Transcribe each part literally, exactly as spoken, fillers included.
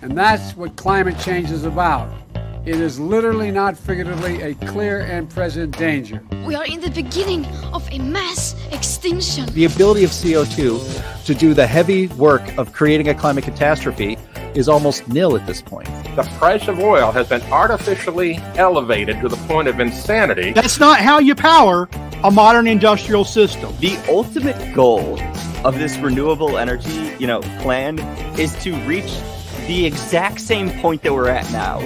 And that's what climate change is about. It is literally, not figuratively, a clear and present danger. We are in the beginning of a mass extinction. The ability of C O two to do the heavy work of creating a climate catastrophe is almost nil at this point. The price of oil has been artificially elevated to the point of insanity. That's not how you power a modern industrial system. The ultimate goal of this renewable energy, you know, plan is to reach the exact same point that we're at now.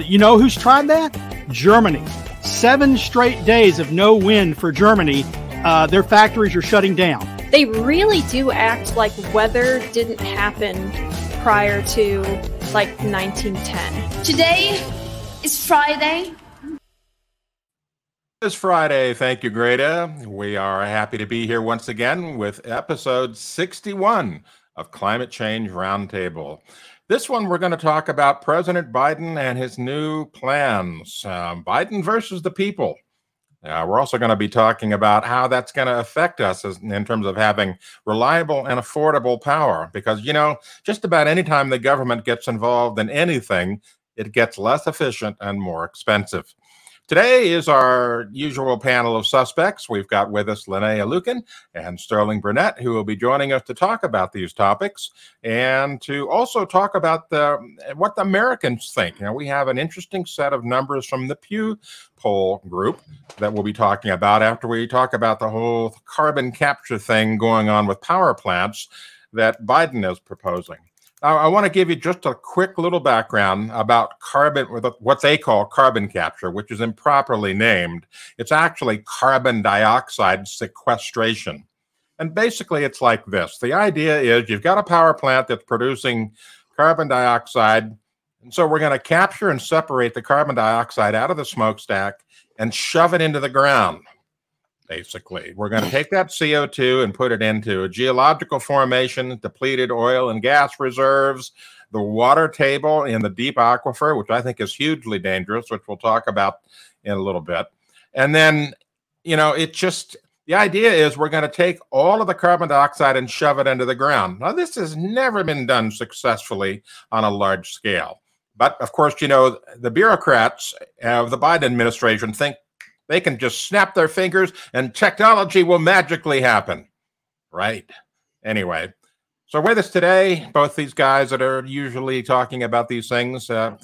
You know who's tried that? Germany. Seven straight days of no wind for Germany. Uh, their factories are shutting down. They really do act like weather didn't happen prior to, like, nineteen ten. Today is Friday. It's Friday. Thank you, Greta. We are happy to be here once again with episode sixty-one of Climate Change Roundtable. This one, we're going to talk about President Biden and his new plans, um, Biden versus the people. Uh, we're also going to be talking about how that's going to affect us as, in terms of having reliable and affordable power. Because, you know, just about any time the government gets involved in anything, it gets less efficient and more expensive. Today is our usual panel of suspects. We've got with us Linnea Lueken and Sterling Burnett, who will be joining us to talk about these topics and to also talk about the what the Americans think. You know, we have an interesting set of numbers from the Pew poll group that we'll be talking about after we talk about the whole carbon capture thing going on with power plants that Biden is proposing. I want to give you just a quick little background about carbon, what they call carbon capture, which is improperly named. It's actually carbon dioxide sequestration. And basically, it's like this. The idea is you've got a power plant that's producing carbon dioxide. And so we're going to capture and separate the carbon dioxide out of the smokestack and shove it into the ground. Basically, we're going to take that C O two and put it into a geological formation, depleted oil and gas reserves, the water table in the deep aquifer, which I think is hugely dangerous, which we'll talk about in a little bit. And then, you know, it just, the idea is we're going to take all of the carbon dioxide and shove it into the ground. Now, this has never been done successfully on a large scale. But of course, you know, the bureaucrats of the Biden administration think they can just snap their fingers and technology will magically happen. Right. Anyway, so with us today, both these guys that are usually talking about these things, uh,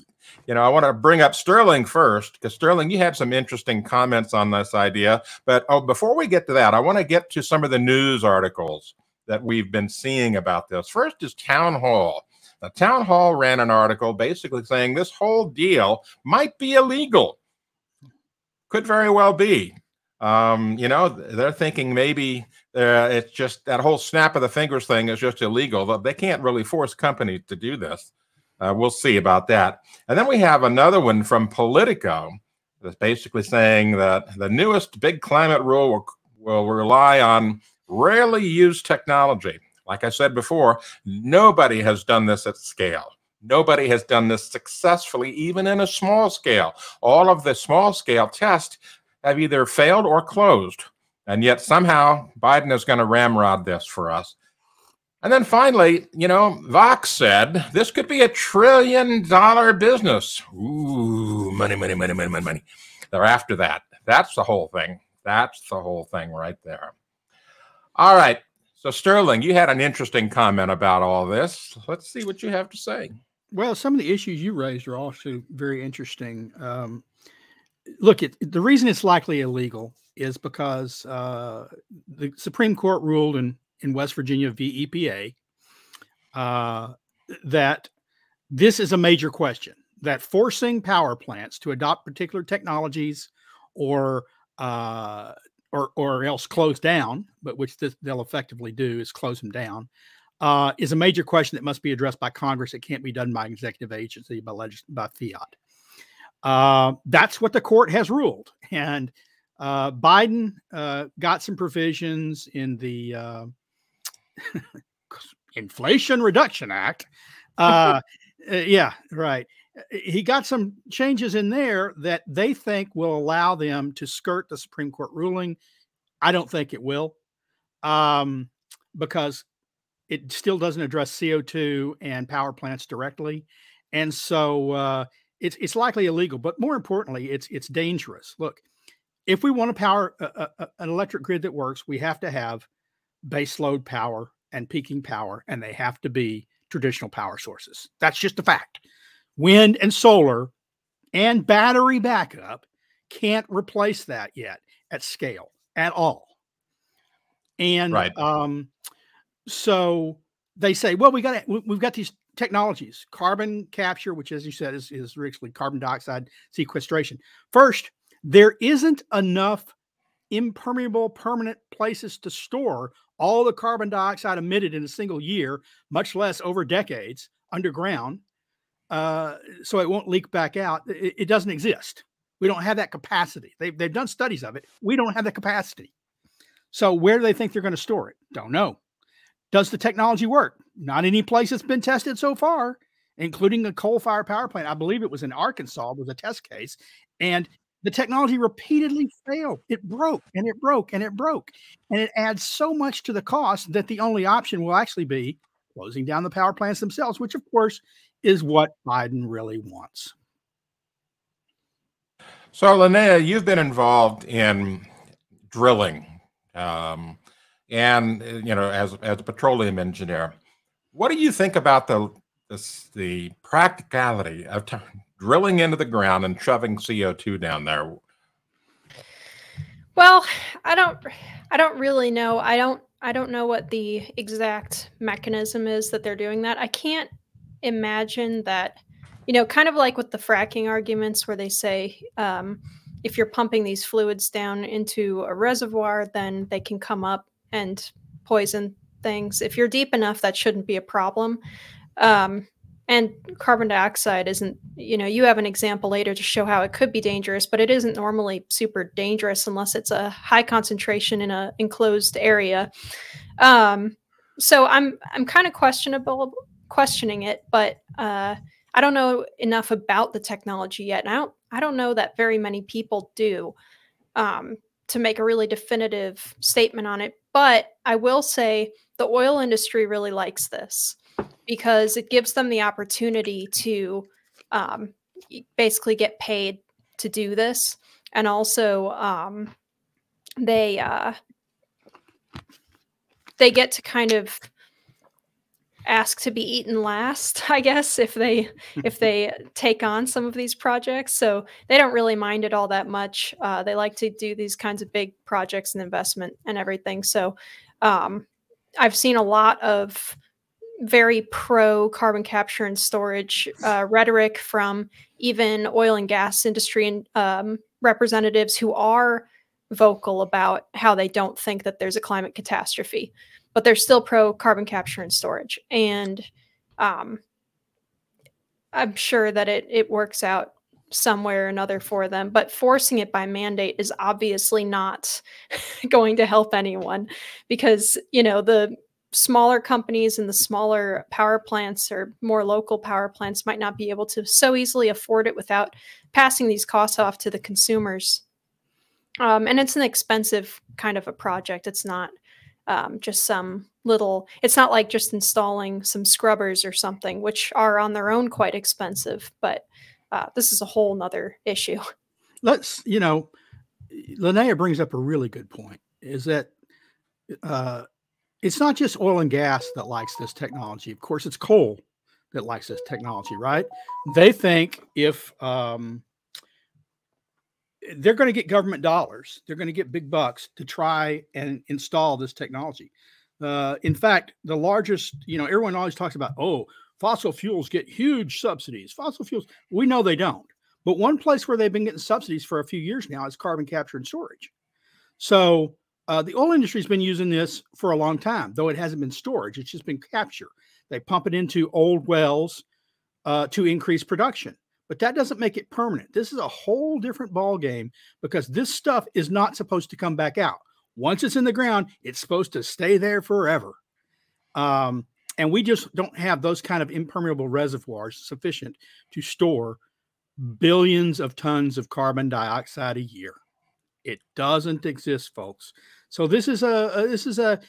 you know, I want to bring up Sterling first, because Sterling, you had some interesting comments on this idea. But oh, before we get to that, I want to get to some of the news articles that we've been seeing about this. First is Town Hall. Now, Town Hall ran an article basically saying this whole deal might be illegal. Could very well be. Um, you know, they're thinking maybe uh, it's just that whole snap of the fingers thing is just illegal. They can't really force companies to do this. Uh, we'll see about that. And then we have another one from Politico that's basically saying that the newest big climate rule will, will rely on rarely used technology. Like I said before, nobody has done this at scale. Nobody has done this successfully, even in a small scale. All of the small scale tests have either failed or closed. And yet somehow Biden is going to ramrod this for us. And then finally, you know, Vox said this could be a trillion dollar business. Ooh, money, money, money, money, money, money. They're after that. That's the whole thing. That's the whole thing right there. All right. So Sterling, you had an interesting comment about all this. Let's see what you have to say. Well, some of the issues you raised are also very interesting. Um, look, it, the reason it's likely illegal is because uh, the Supreme Court ruled in, in West Virginia v. E P A uh, that this is a major question, that forcing power plants to adopt particular technologies or uh, or or else close down, but which this, they'll effectively do is close them down. Uh, is a major question that must be addressed by Congress. It can't be done by executive agency, by legis- by fiat. Uh, that's what the court has ruled. And uh, Biden uh, got some provisions in the uh, Inflation Reduction Act. Uh, yeah, right. He got some changes in there that they think will allow them to skirt the Supreme Court ruling. I don't think it will, um, because it still doesn't address C O two and power plants directly. And so uh, it's it's likely illegal, but more importantly, it's it's dangerous. Look, if we want to power a, a, an electric grid that works, we have to have baseload power and peaking power, and they have to be traditional power sources. That's just a fact. Wind and solar and battery backup can't replace that yet at scale at all. And right. um, so they say, well, we got we've got these technologies, carbon capture, which, as you said, is, is actually carbon dioxide sequestration. First, there isn't enough impermeable permanent places to store all the carbon dioxide emitted in a single year, much less over decades underground. Uh, so it won't leak back out. It, it doesn't exist. We don't have that capacity. They've, they've done studies of it. We don't have the capacity. So where do they think they're going to store it? Don't know. Does the technology work? Not any place that's been tested so far, including a coal-fired power plant. I believe it was in Arkansas with a test case. And the technology repeatedly failed. It broke and it broke and it broke. And it adds so much to the cost that the only option will actually be closing down the power plants themselves, which, of course, is what Biden really wants. So, Linnea, you've been involved in drilling. Um, and, you know, as, as a petroleum engineer, what do you think about the this, the practicality of t- drilling into the ground and shoving C O two down there? Well, I don't, I don't really know. I don't, I don't know what the exact mechanism is that they're doing that. I can't imagine that, you know, kind of like with the fracking arguments where they say, um, if you're pumping these fluids down into a reservoir, then they can come up and poison things. If you're deep enough, that shouldn't be a problem. Um, and carbon dioxide isn't, you know, you have an example later to show how it could be dangerous, but it isn't normally super dangerous unless it's a high concentration in a enclosed area. Um, so I'm, I'm kind of questionable questioning it, but, uh, I don't know enough about the technology yet. And I don't, I don't know that very many people do um, to make a really definitive statement on it. But I will say the oil industry really likes this because it gives them the opportunity to um, basically get paid to do this. And also um, they, uh, they get to kind of ask to be eaten last, I guess, if they if they take on some of these projects. So they don't really mind it all that much. Uh, they like to do these kinds of big projects and investment and everything. So um, I've seen a lot of very pro carbon capture and storage uh, rhetoric from even oil and gas industry and um, representatives who are vocal about how they don't think that there's a climate catastrophe. But they're still pro carbon capture and storage. And um, I'm sure that it it works out somewhere or another for them. But forcing it by mandate is obviously not going to help anyone because, you know, the smaller companies and the smaller power plants or more local power plants might not be able to so easily afford it without passing these costs off to the consumers. Um, and it's an expensive kind of a project. It's not Um, just some little, it's not like just installing some scrubbers or something, which are on their own quite expensive, but uh, this is a whole nother issue. Let's, you know, Linnea brings up a really good point is that uh, it's not just oil and gas that likes this technology. Of course, it's coal that likes this technology, right? They think if um, they're going to get government dollars. They're going to get big bucks to try and install this technology. Uh, in fact, the largest, you know, everyone always talks about, oh, fossil fuels get huge subsidies. Fossil fuels, we know they don't. But one place where they've been getting subsidies for a few years now is carbon capture and storage. So uh, the oil industry has been using this for a long time, though it hasn't been storage. It's just been capture. They pump it into old wells uh, to increase production. But that doesn't make it permanent. This is a whole different ballgame because this stuff is not supposed to come back out. Once it's in the ground, it's supposed to stay there forever. Um, and we just don't have those kind of impermeable reservoirs sufficient to store billions of tons of carbon dioxide a year. It doesn't exist, folks. So this is a, a this is a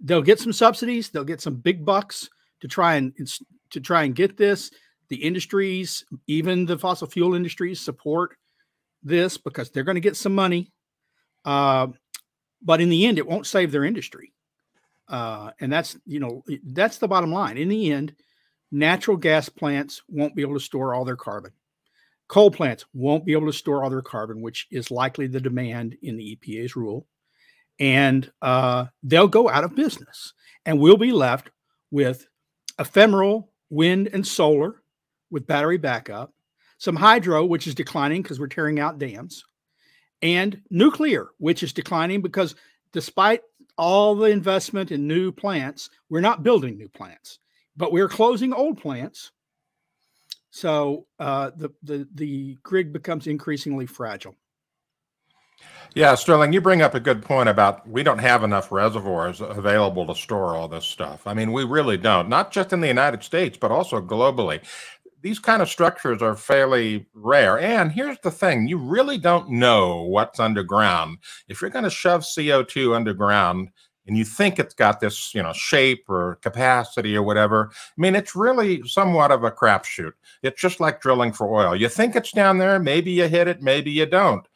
they'll get some subsidies. They'll get some big bucks to try and to try and get this. The industries, even the fossil fuel industries, support this because they're going to get some money. Uh, but in the end, it won't save their industry. Uh, and that's, you know, that's the bottom line. In the end, natural gas plants won't be able to store all their carbon. Coal plants won't be able to store all their carbon, which is likely the demand in the E P A's rule. And uh, they'll go out of business. And we'll be left with ephemeral wind and solar with battery backup, some hydro, which is declining because we're tearing out dams, and nuclear, which is declining because despite all the investment in new plants, we're not building new plants, but we're closing old plants. So uh, the, the, the grid becomes increasingly fragile. Yeah, Sterling, you bring up a good point about we don't have enough reservoirs available to store all this stuff. I mean, we really don't, not just in the United States, but also globally. These kind of structures are fairly rare. And here's the thing, you really don't know what's underground. If you're going to shove C O two underground and you think it's got this, you know, shape or capacity or whatever, I mean, it's really somewhat of a crapshoot. It's just like drilling for oil. You think it's down there, maybe you hit it, maybe you don't.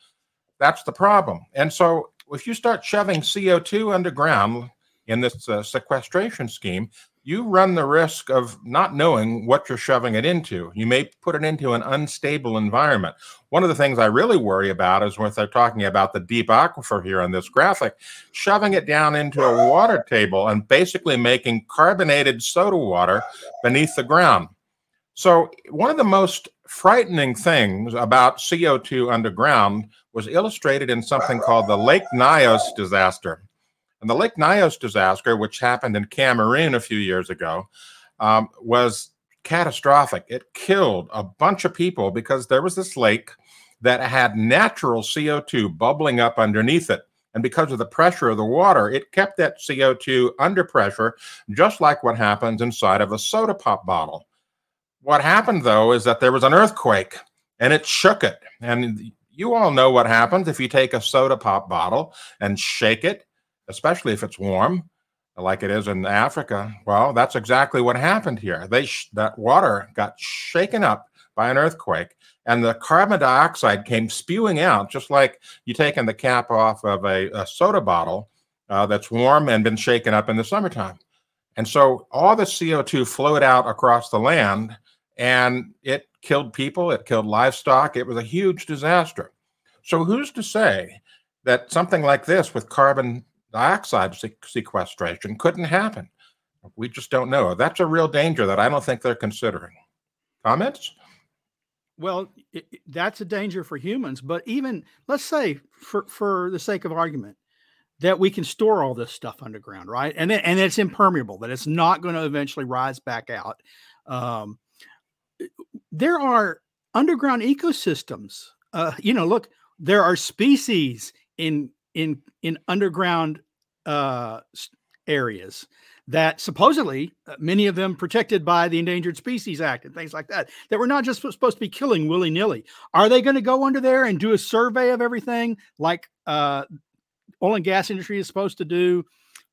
That's the problem. And so if you start shoving C O two underground in this uh, sequestration scheme, you run the risk of not knowing what you're shoving it into. You may put it into an unstable environment. One of the things I really worry about is when they're talking about the deep aquifer here on this graphic, shoving it down into a water table and basically making carbonated soda water beneath the ground. So one of the most frightening things about C O two underground was illustrated in something called the Lake Nyos disaster. And the Lake Nyos disaster, which happened in Cameroon a few years ago, um, was catastrophic. It killed a bunch of people because there was this lake that had natural C O two bubbling up underneath it. And because of the pressure of the water, it kept that C O two under pressure, just like what happens inside of a soda pop bottle. What happened, though, is that there was an earthquake, and it shook it. And you all know what happens if you take a soda pop bottle and shake it, especially if it's warm, like it is in Africa. Well, that's exactly what happened here. They sh- that water got shaken up by an earthquake, and the carbon dioxide came spewing out, just like you taking the cap off of a, a soda bottle uh, that's warm and been shaken up in the summertime. And so all the C O two flowed out across the land, and it killed people, it killed livestock, it was a huge disaster. So who's to say that something like this with carbon dioxide sequestration couldn't happen? We just don't know. That's a real danger that I don't think they're considering. Comments? Well, it, that's a danger for humans, but even, let's say, for, for the sake of argument, that we can store all this stuff underground, right? And, and it's impermeable, that it's not going to eventually rise back out. Um, there are underground ecosystems. Uh, you know, look, there are species in in in underground uh, areas that supposedly uh, many of them protected by the Endangered Species Act and things like that, that we're not just supposed to be killing willy-nilly. Are they going to go under there and do a survey of everything like uh, oil and gas industry is supposed to do,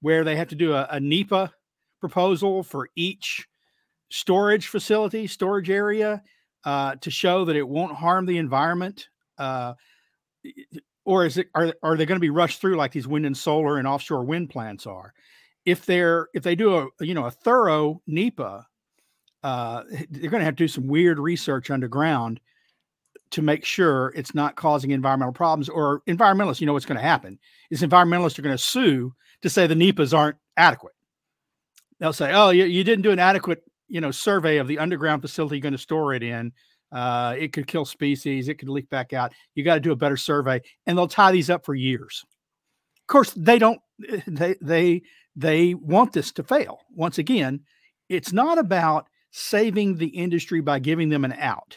where they have to do a, a NEPA proposal for each storage facility, storage area, uh, to show that it won't harm the environment? Uh, or is it, are, are they going to be rushed through like these wind and solar and offshore wind plants are? If they're, if they do a, you know, a thorough NEPA, uh, they're going to have to do some weird research underground to make sure it's not causing environmental problems. Or environmentalists, you know what's going to happen is environmentalists are going to sue to say the NEPAs aren't adequate. They'll say, oh, you, you didn't do an adequate, you know, survey of the underground facility you're going to store it in. Uh, it could kill species. It could leak back out. You got to do a better survey. And they'll tie these up for years. Of course, they don't, they, they, they want this to fail. Once again, it's not about saving the industry by giving them an out.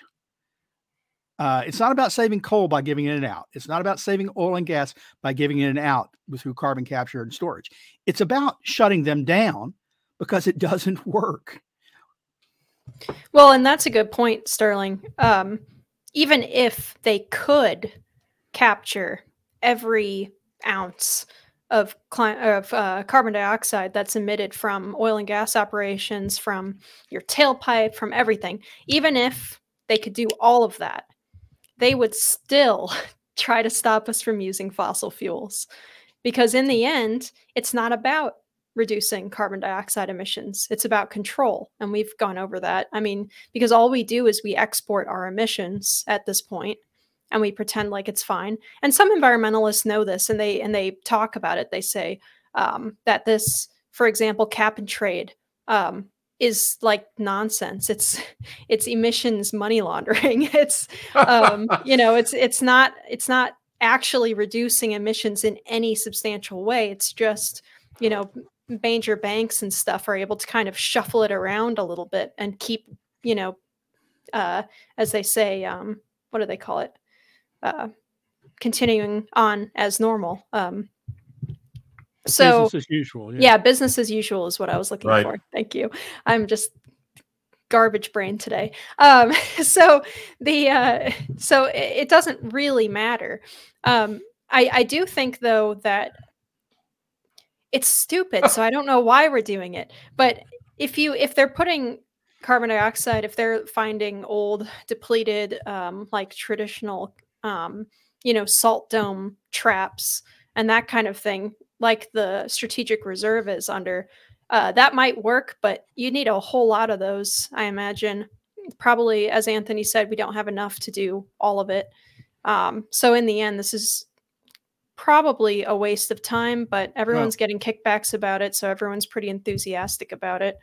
Uh, it's not about saving coal by giving it an out. It's not about saving oil and gas by giving it an out through carbon capture and storage. It's about shutting them down because it doesn't work. Well, and that's a good point, Sterling. Um, even if they could capture every ounce of, cli- of uh, carbon dioxide that's emitted from oil and gas operations, from your tailpipe, from everything. Even if they could do all of that, they would still try to stop us from using fossil fuels. Because in the end, it's not about reducing carbon dioxide emissions. It's about control. And we've gone over that. I mean, because all we do is we export our emissions at this point, and we pretend like it's fine. And some environmentalists know this, and they and they talk about it. They say um, that this, for example, cap and trade um, is like nonsense. It's it's emissions money laundering. It's um, you know it's it's not it's not actually reducing emissions in any substantial way. It's just, you know, major banks and stuff are able to kind of shuffle it around a little bit and keep, you know, uh, as they say, um, what do they call it? Uh, continuing on as normal. Um, so business as usual. Yeah. yeah, business as usual is what I was looking right. for. Thank you. I'm just garbage brain today. Um, so the uh, so it, it doesn't really matter. Um, I, I do think though that it's stupid. So I don't know why we're doing it. But if you if they're putting carbon dioxide, if they're finding old, depleted, um, like traditional Um, you know, salt dome traps and that kind of thing, like the strategic reserve is under, uh, that might work, but you need a whole lot of those, I imagine. Probably, as Anthony said, we don't have enough to do all of it. Um, so in the end, this is probably a waste of time, but everyone's well, getting kickbacks about it. So everyone's pretty enthusiastic about it.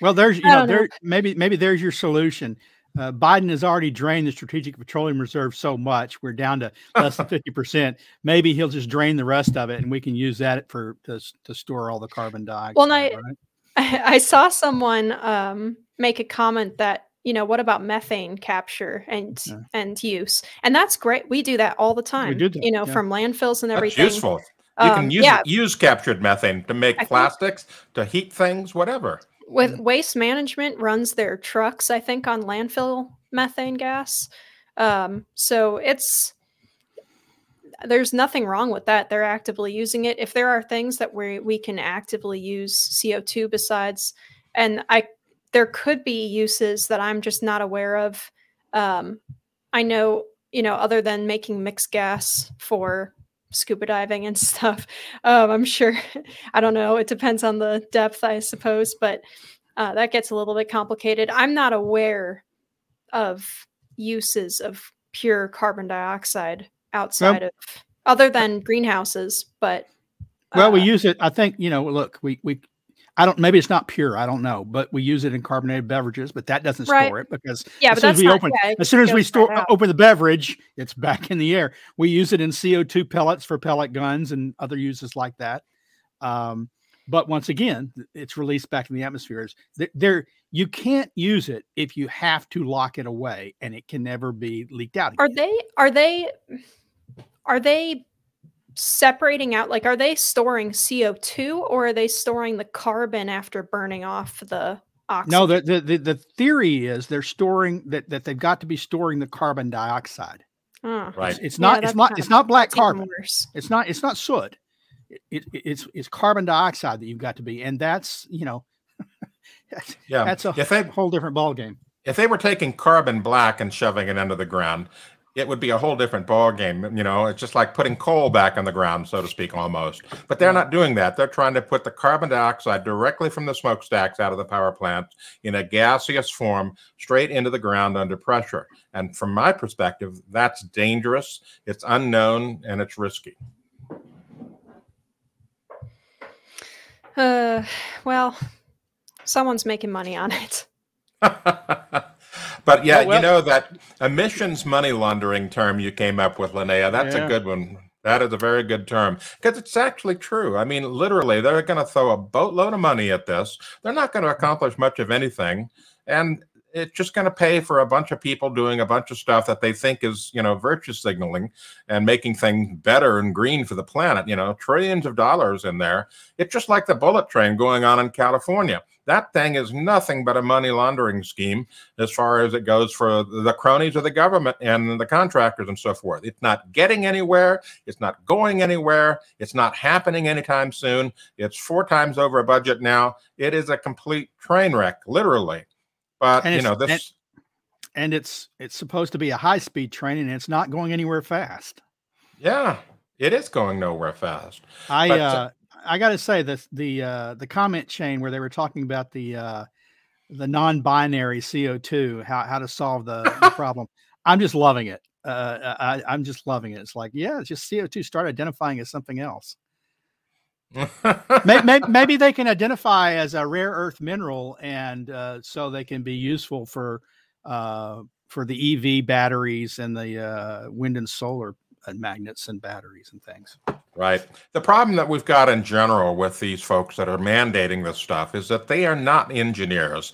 Well, there's, you know, know, there maybe, maybe there's your solution. Uh, Biden has already drained the Strategic Petroleum Reserve so much. We're down to less than fifty percent. Maybe he'll just drain the rest of it, and we can use that for to, to store all the carbon dioxide. Well, I, right? I, I saw someone um, make a comment that, you know, what about methane capture and yeah. and use? And that's great. We do that all the time, we do that, you know, yeah. from landfills and everything. That's useful. Um, you can use, yeah. use captured methane to make I plastics, think- to heat things, whatever. With waste management runs their trucks, I think, on landfill methane gas. Um, so it's, there's nothing wrong with that. They're actively using it. If there are things that we we can actively use C O two besides, and I, there could be uses that I'm just not aware of. Um, I know, you know, other than making mixed gas for scuba diving and stuff. Um, I'm sure, I don't know. It depends on the depth, I suppose, but uh, that gets a little bit complicated. I'm not aware of uses of pure carbon dioxide outside well, of, other than greenhouses, but. Uh, well, we use it. I think, you know, look, we, we, I don't, maybe it's not pure. I don't know, but we use it in carbonated beverages, but that doesn't right. store it because yeah, as, soon as, we not, open, yeah, as soon as we store, open the beverage, it's back in the air. We use it in C O two pellets for pellet guns and other uses like that. Um, but once again, it's released back in the atmosphere. There, there, you can't use it if you have to lock it away, and it can never be leaked out again. Are they, are they, are they, separating out, like, are they storing C O two or are they storing the carbon after burning off the oxygen? No, the the, the, the theory is they're storing that, that they've got to be storing the carbon dioxide. Oh. Right. It's, it's not, yeah, it's not, kind of, it's not black carbon. It's not, it's not soot. It, it, it's, it's carbon dioxide that you've got to be. And that's, you know, that's, yeah. that's a they, whole different ballgame. If they were taking carbon black and shoving it under the ground, it would be a whole different ball game. You know, it's just like putting coal back on the ground, so to speak, almost. But they're not doing that. They're trying to put the carbon dioxide directly from the smokestacks out of the power plant in a gaseous form straight into the ground under pressure. And from my perspective, that's dangerous. It's unknown and it's risky. Uh, well, someone's making money on it. But yeah, oh, well. You know that emissions money laundering term you came up with, Linnea, that's yeah. a good one. That is a very good term because it's actually true. I mean, literally, they're going to throw a boatload of money at this. They're not going to accomplish much of anything. And it's just going to pay for a bunch of people doing a bunch of stuff that they think is, you know, virtue signaling and making things better and green for the planet, you know, trillions of dollars in there. It's just like the bullet train going on in California. That thing is nothing but a money laundering scheme as far as it goes for the cronies of the government and the contractors and so forth. It's not getting anywhere. It's not going anywhere. It's not happening anytime soon. It's four times over a budget now. It is a complete train wreck, literally. But, and you know, this. And, and it's it's supposed to be a high speed train, and it's not going anywhere fast. Yeah, it is going nowhere fast. I. But, uh, I got to say this, the, uh, the comment chain where they were talking about the, uh, the non-binary C O two, how, how to solve the, the problem. I'm just loving it. Uh, I, I'm just loving it. It's like, yeah, it's just C O two. Start identifying as something else. maybe, maybe they can identify as a rare earth mineral. And, uh, so they can be useful for, uh, for the E V batteries and the, uh, wind and solar and magnets and batteries and things. Right. The problem that we've got in general with these folks that are mandating this stuff is that they are not engineers.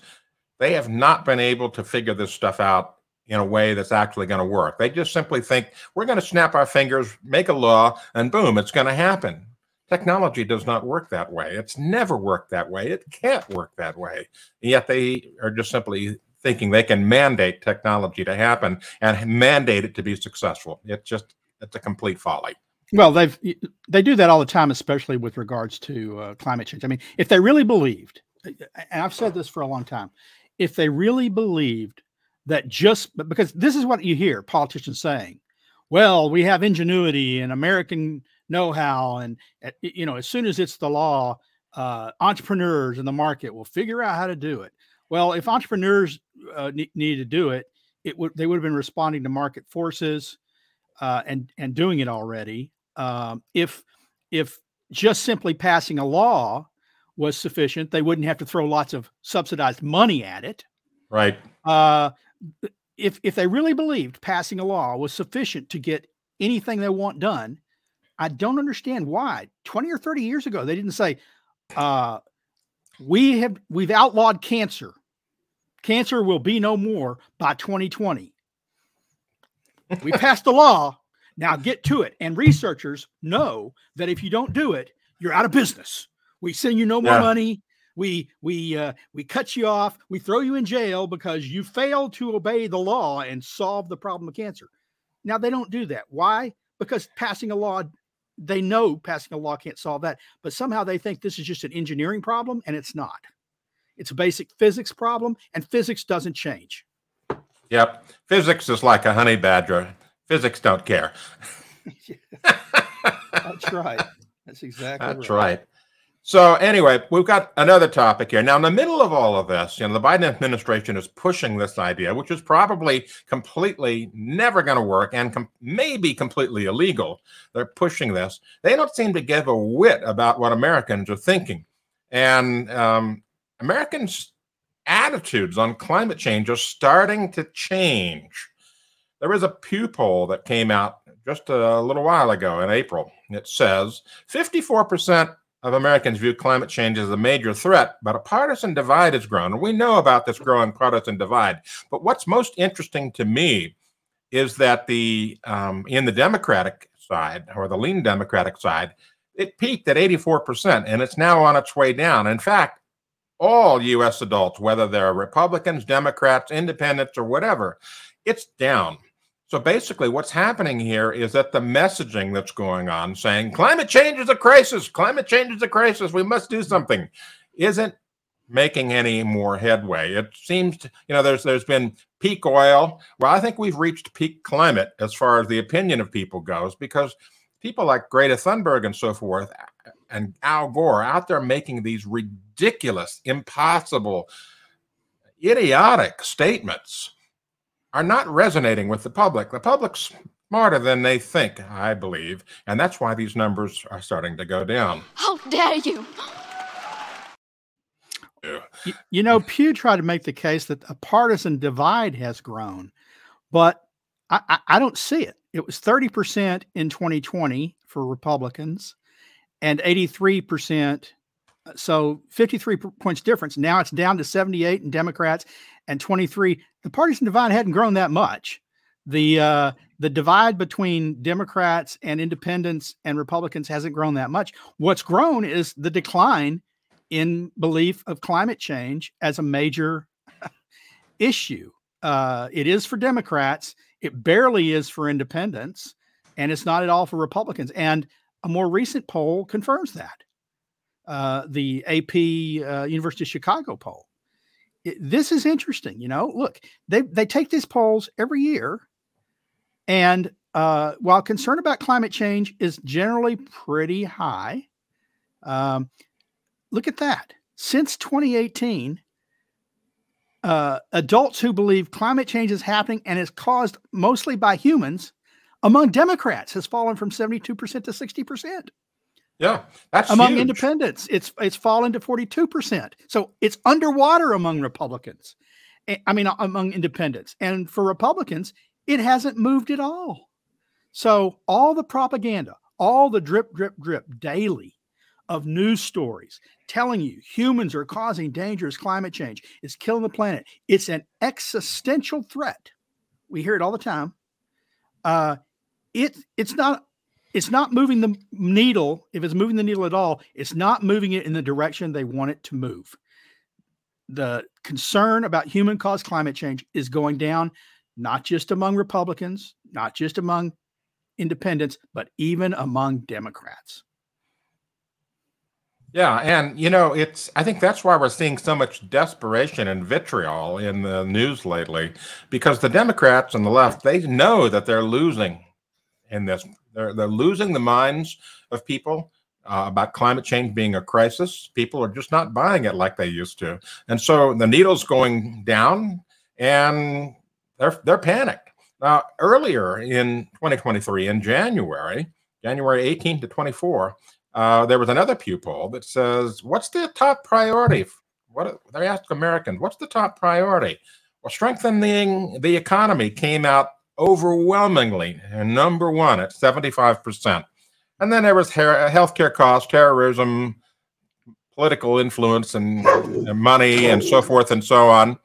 They have not been able to figure this stuff out in a way that's actually going to work. They just simply think we're going to snap our fingers, make a law, and boom, it's going to happen. Technology does not work that way. It's never worked that way. It can't work that way. And yet they are just simply thinking they can mandate technology to happen and mandate it to be successful. It's just, it's a complete folly. Well, they've they do that all the time, especially with regards to uh, climate change. I mean, if they really believed, and I've said this for a long time, if they really believed that just because this is what you hear politicians saying, well, we have ingenuity and American know-how, and you know, as soon as it's the law, uh, entrepreneurs in the market will figure out how to do it. Well, if entrepreneurs uh, ne- needed to do it, it would they would have been responding to market forces. Uh, and and doing it already. Um, if if just simply passing a law was sufficient, they wouldn't have to throw lots of subsidized money at it. Right. Uh, if if they really believed passing a law was sufficient to get anything they want done, I don't understand why twenty or thirty years ago they didn't say uh, we have we've outlawed cancer. Cancer will be no more by twenty twenty. We passed the law. Now get to it. And researchers know that if you don't do it, you're out of business. We send you no more yeah. money. We we uh, we cut you off. We throw you in jail because you failed to obey the law and solve the problem of cancer. Now they don't do that. Why? Because passing a law, they know passing a law can't solve that. But somehow they think this is just an engineering problem, and it's not. It's a basic physics problem, and physics doesn't change. Yep. Physics is like a honey badger. Physics don't care. That's right. That's exactly right. That's right. So anyway, we've got another topic here. Now, in the middle of all of this, you know, the Biden administration is pushing this idea, which is probably completely never going to work and com- maybe completely illegal. They're pushing this. They don't seem to give a whit about what Americans are thinking. And um, Americans... attitudes on climate change are starting to change. There is a Pew poll that came out just a little while ago in April. It says fifty-four percent of Americans view climate change as a major threat, but a partisan divide has grown. And we know about this growing partisan divide. But what's most interesting to me is that the um, in the Democratic side or the lean Democratic side, it peaked at eighty-four percent and it's now on its way down. In fact, all U S adults, whether they're Republicans, Democrats, independents, or whatever, it's down. So basically what's happening here is that the messaging that's going on saying climate change is a crisis, climate change is a crisis, we must do something, isn't making any more headway. It seems, to, you know, there's there's been peak oil. Well, I think we've reached peak climate as far as the opinion of people goes, because people like Greta Thunberg and so forth and Al Gore out there making these ridiculous, impossible, idiotic statements are not resonating with the public. The public's smarter than they think, I believe, and that's why these numbers are starting to go down. How dare you? You, you know, Pew tried to make the case that a partisan divide has grown, but I, I, I don't see it. It was thirty percent in twenty twenty for Republicans, and eighty-three percent So fifty-three points difference. Now it's down to seventy-eight in Democrats and twenty-three. The partisan divide hadn't grown that much. The uh, the divide between Democrats and independents and Republicans hasn't grown that much. What's grown is the decline in belief of climate change as a major issue. Uh, it is for Democrats. It barely is for independents. And it's not at all for Republicans. And a more recent poll confirms that. Uh, the A P uh, University of Chicago poll. It, this is interesting. You know, look, they, they take these polls every year. And uh, while concern about climate change is generally pretty high, um, look at that. Since twenty eighteen, uh, adults who believe climate change is happening and is caused mostly by humans among Democrats has fallen from seventy-two percent to sixty percent. Yeah, that's among huge. Independents, it's it's fallen to forty-two percent. So it's underwater among Republicans. I mean, among independents. And for Republicans, it hasn't moved at all. So all the propaganda, all the drip, drip, drip daily of news stories telling you humans are causing dangerous climate change. It's killing the planet. It's an existential threat. We hear it all the time. Uh, it it's not... It's not moving the needle. If it's moving the needle at all, it's not moving it in the direction they want it to move. The concern about human-caused climate change is going down, not just among Republicans, not just among independents, but even among Democrats. Yeah, and, you know, it's. I think that's why we're seeing so much desperation and vitriol in the news lately, because the Democrats and the left, they know that they're losing in this. They're, they're losing the minds of people uh, about climate change being a crisis. People are just not buying it like they used to. And so the needle's going down and they're, they're panicked. Now, earlier in twenty twenty-three, in January, January eighteenth to twenty-fourth, uh, there was another Pew poll that says, what's the top priority? What they asked Americans, what's the top priority? Well, strengthening the economy came out overwhelmingly number one at seventy-five percent. And then there was healthcare costs, terrorism, political influence, and, and money, and so forth and so on.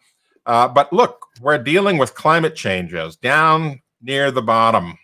Uh, but look, we're dealing with climate changes down near the bottom.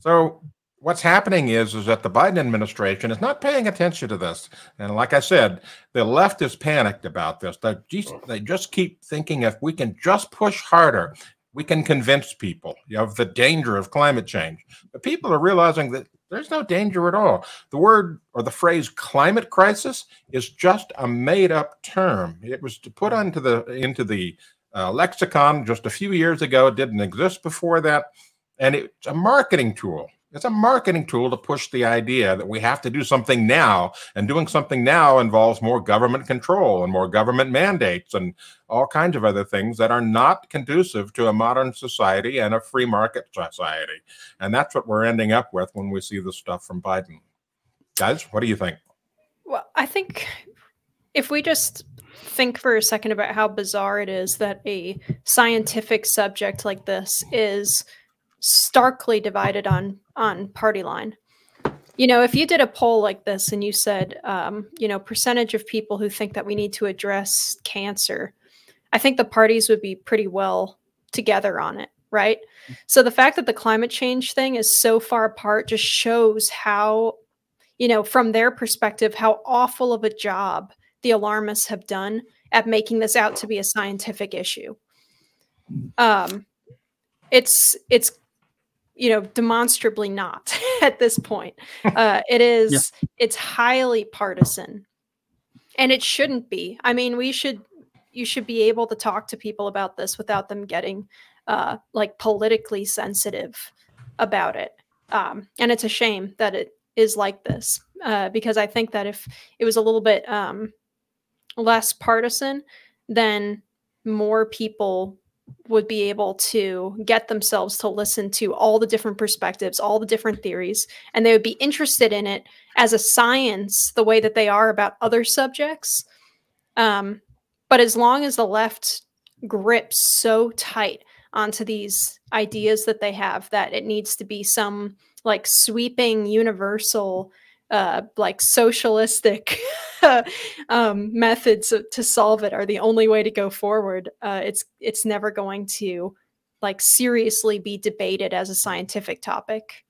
So what's happening is, is that the Biden administration is not paying attention to this. And like I said, the left is panicked about this. They just, they just keep thinking if we can just push harder, we can convince people of the danger of climate change. But people are realizing that there's no danger at all. The word or the phrase climate crisis is just a made-up term. It was put onto the, into the uh, lexicon just a few years ago. It didn't exist before that. And it's a marketing tool. It's a marketing tool to push the idea that we have to do something now. And doing something now involves more government control and more government mandates and all kinds of other things that are not conducive to a modern society and a free market society. And that's what we're ending up with when we see this stuff from Biden. Guys, what do you think? Well, I think if we just think for a second about how bizarre it is that a scientific subject like this is starkly divided on on party line. You know, if you did a poll like this and you said, um, you know, percentage of people who think that we need to address cancer, I think the parties would be pretty well together on it, right? So the fact that the climate change thing is so far apart just shows how, you know, from their perspective, how awful of a job the alarmists have done at making this out to be a scientific issue. Um, it's, it's, you know, demonstrably not at this point. Uh, it is, yeah. It's highly partisan and it shouldn't be. I mean, we should, you should be able to talk to people about this without them getting uh, like politically sensitive about it. Um, and it's a shame that it is like this uh, because I think that if it was a little bit um, less partisan, then more people would be able to get themselves to listen to all the different perspectives, all the different theories, and they would be interested in it as a science, the way that they are about other subjects. Um, but as long as the left grips so tight onto these ideas that they have, that it needs to be some like sweeping universal uh, like socialistic um, methods to solve it are the only way to go forward. Uh, it's it's never going to like seriously be debated as a scientific topic.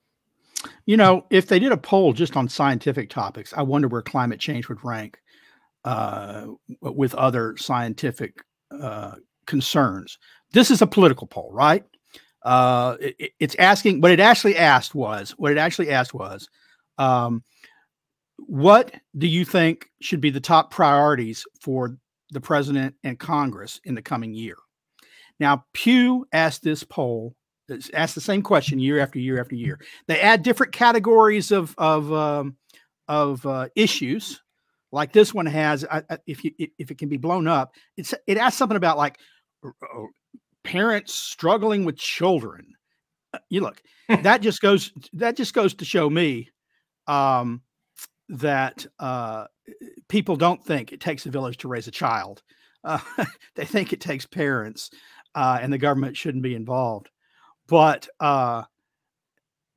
You know, if they did a poll just on scientific topics, I wonder where climate change would rank uh, with other scientific uh, concerns. This is a political poll, right? Uh, it, it's asking what it actually asked was what it actually asked was, um, what do you think should be the top priorities for the president and Congress in the coming year? Now, Pew asked this poll, asked the same question year after year after year. They add different categories of of um, of uh, issues, like this one has. I, I, if you, if it can be blown up, it's it asks something about like. Uh, Parents struggling with children. You look, that just goes. That just goes to show me um, that uh, people don't think it takes a village to raise a child. Uh, they think it takes parents, uh, and the government shouldn't be involved. But uh,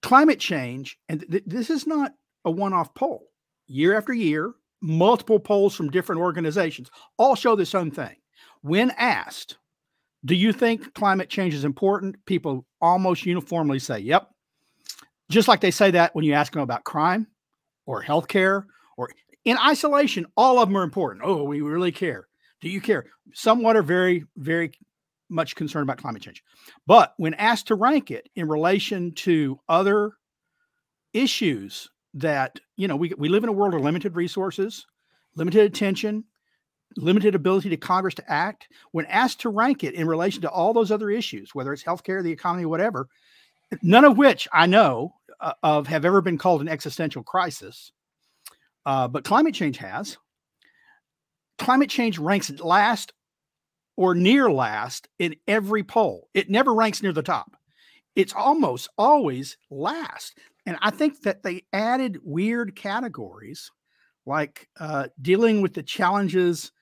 climate change, and th- this is not a one-off poll. Year after year, multiple polls from different organizations all show the same thing. When asked, do you think climate change is important? People almost uniformly say, yep. Just like they say that when you ask them about crime or healthcare or in isolation, all of them are important. Oh, we really care. Do you care? Somewhat are very, very much concerned about climate change. But when asked to rank it in relation to other issues that, you know, we, we live in a world of limited resources, limited attention, limited ability to Congress to act, when asked to rank it in relation to all those other issues, whether it's healthcare, the economy, whatever, none of which I know uh, of have ever been called an existential crisis. Uh, but climate change has. Climate change ranks last or near last in every poll. It never ranks near the top. It's almost always last. And I think that they added weird categories like uh, dealing with the challenges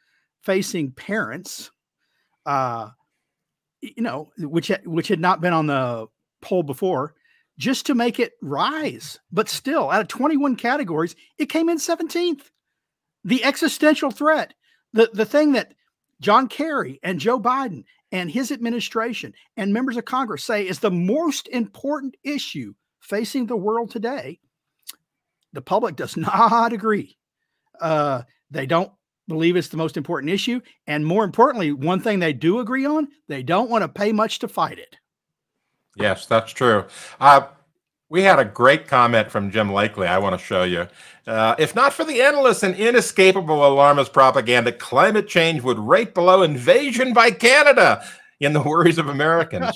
facing parents, uh, you know, which which had not been on the poll before, just to make it rise. But still, out of twenty-one categories, it came in seventeenth. The existential threat, the, the thing that John Kerry and Joe Biden and his administration and members of Congress say is the most important issue facing the world today, the public does not agree. Uh, they don't believe it's the most important issue. And more importantly, one thing they do agree on, they don't want to pay much to fight it. Yes, that's true. Uh, we had a great comment from Jim Lakely I want to show you. Uh, if not for the endless and inescapable alarmist propaganda, climate change would rate below invasion by Canada in the worries of Americans.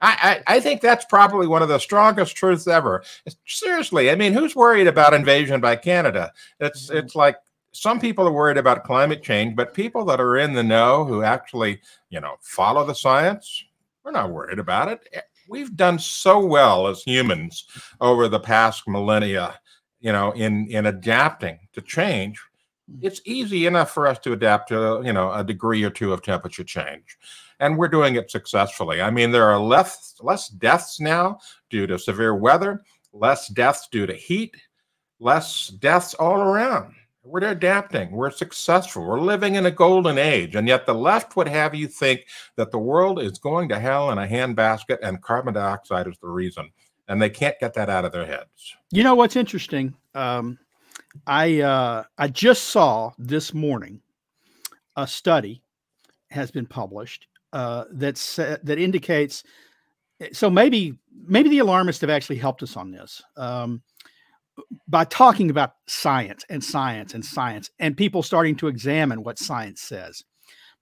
I, I think that's probably one of the strongest truths ever. Seriously, I mean, who's worried about invasion by Canada? It's it's like some people are worried about climate change, but people that are in the know who actually, you know, follow the science, we're not worried about it. We've done so well as humans over the past millennia, you know, in, in adapting to change. It's easy enough for us to adapt to, you know, a degree or two of temperature change. And we're doing it successfully. I mean, there are less less deaths now due to severe weather, less deaths due to heat, less deaths all around. We're adapting. We're successful. We're living in a golden age. And yet the left would have you think that the world is going to hell in a handbasket and carbon dioxide is the reason. And they can't get that out of their heads. You know what's interesting? Um, I uh, I just saw this morning a study has been published. Uh, that's uh, that indicates so maybe maybe the alarmists have actually helped us on this um, by talking about science and science and science and people starting to examine what science says,